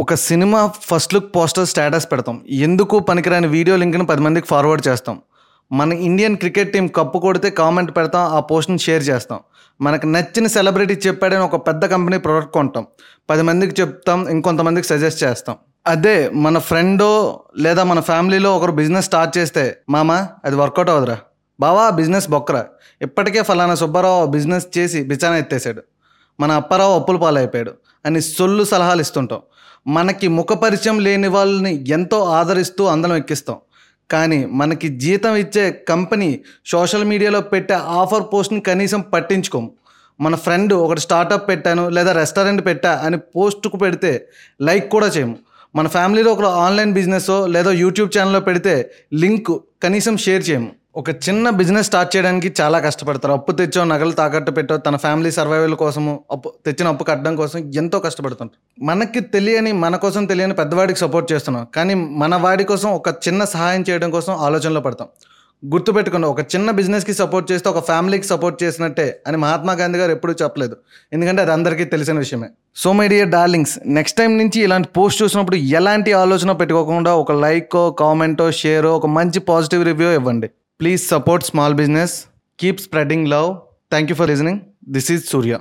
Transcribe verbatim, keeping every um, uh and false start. ఒక cinema first look poster status పెడతాం, ఎందుకు పనికిరాని వీడియో లింక్ని పది మందికి ఫార్వర్డ్ చేస్తాం, మన ఇండియన్ క్రికెట్ టీం కప్పు కొడితే కామెంట్ పెడతాం, ఆ పోస్ట్ని షేర్ చేస్తాం, మనకు నచ్చిన సెలబ్రిటీ చెప్పాడని ఒక పెద్ద కంపెనీ ప్రోడక్ట్ కొంటాం, పది మందికి చెప్తాం, ఇంకొంతమందికి సజెస్ట్ చేస్తాం. అదే మన ఫ్రెండో లేదా మన ఫ్యామిలీలో ఒకరు బిజినెస్ స్టార్ట్ చేస్తే, మామా అది వర్కౌట్ అవ్వదురా, బావా బిజినెస్ బొక్కరా, ఇప్పటికే ఫలానా సుబ్బారావు బిజినెస్ చేసి బిచాన ఎత్తేసాడు, మన అప్పారావు అప్పులు పాలైపోయాడు అని సొల్లు సలహాలు ఇస్తుంటాం. మనకి ముఖపరిచయం లేని వాళ్ళని ఎంతో ఆదరిస్తూ అందరం ఎక్కిస్తాం. కానీ మనకి జీతం ఇచ్చే కంపెనీ సోషల్ మీడియాలో పెట్టే ఆఫర్ పోస్ట్ని కనీసం పట్టించుకోము. మన ఫ్రెండ్ ఒకటి స్టార్టప్ పెట్టాను లేదా రెస్టారెంట్ పెట్టా అని పోస్ట్కు పెడితే లైక్ కూడా చేయము. మన ఫ్యామిలీలో ఒకరు ఆన్లైన్ బిజినెస్ లేదా యూట్యూబ్ ఛానల్లో పెడితే లింక్ కనీసం షేర్ చేయము. ఒక చిన్న బిజినెస్ స్టార్ట్ చేయడానికి చాలా కష్టపడతారు. అప్పు తెచ్చో, నగలు తాకట్టు పెట్టో, తన ఫ్యామిలీ సర్వైవల్ కోసము, అప్పు తెచ్చిన అప్పు కట్టడం కోసం ఎంతో కష్టపడుతుంటారు. మనకి తెలియని, మన కోసం తెలియని పెద్దవాడికి సపోర్ట్ చేస్తున్నాం, కానీ మన వాడి కోసం ఒక చిన్న సహాయం చేయడం కోసం ఆలోచనలో పడతాం. గుర్తుపెట్టుకోండి, ఒక చిన్న బిజినెస్కి సపోర్ట్ చేస్తే ఒక ఫ్యామిలీకి సపోర్ట్ చేసినట్టే అని మహాత్మా గాంధీ గారు ఎప్పుడూ చెప్పలేదు, ఎందుకంటే అది అందరికీ తెలిసిన విషయమే. So my dear darlings, next time నుంచి ఇలాంటి పోస్ట్ చూసినప్పుడు ఎలాంటి ఆలోచన పెట్టుకోకుండా ఒక లైకో, కామెంటో, షేరో, ఒక మంచి పాజిటివ్ రివ్యూ ఇవ్వండి. Please support small business. Keep spreading love. Thank you for listening. This is Surya.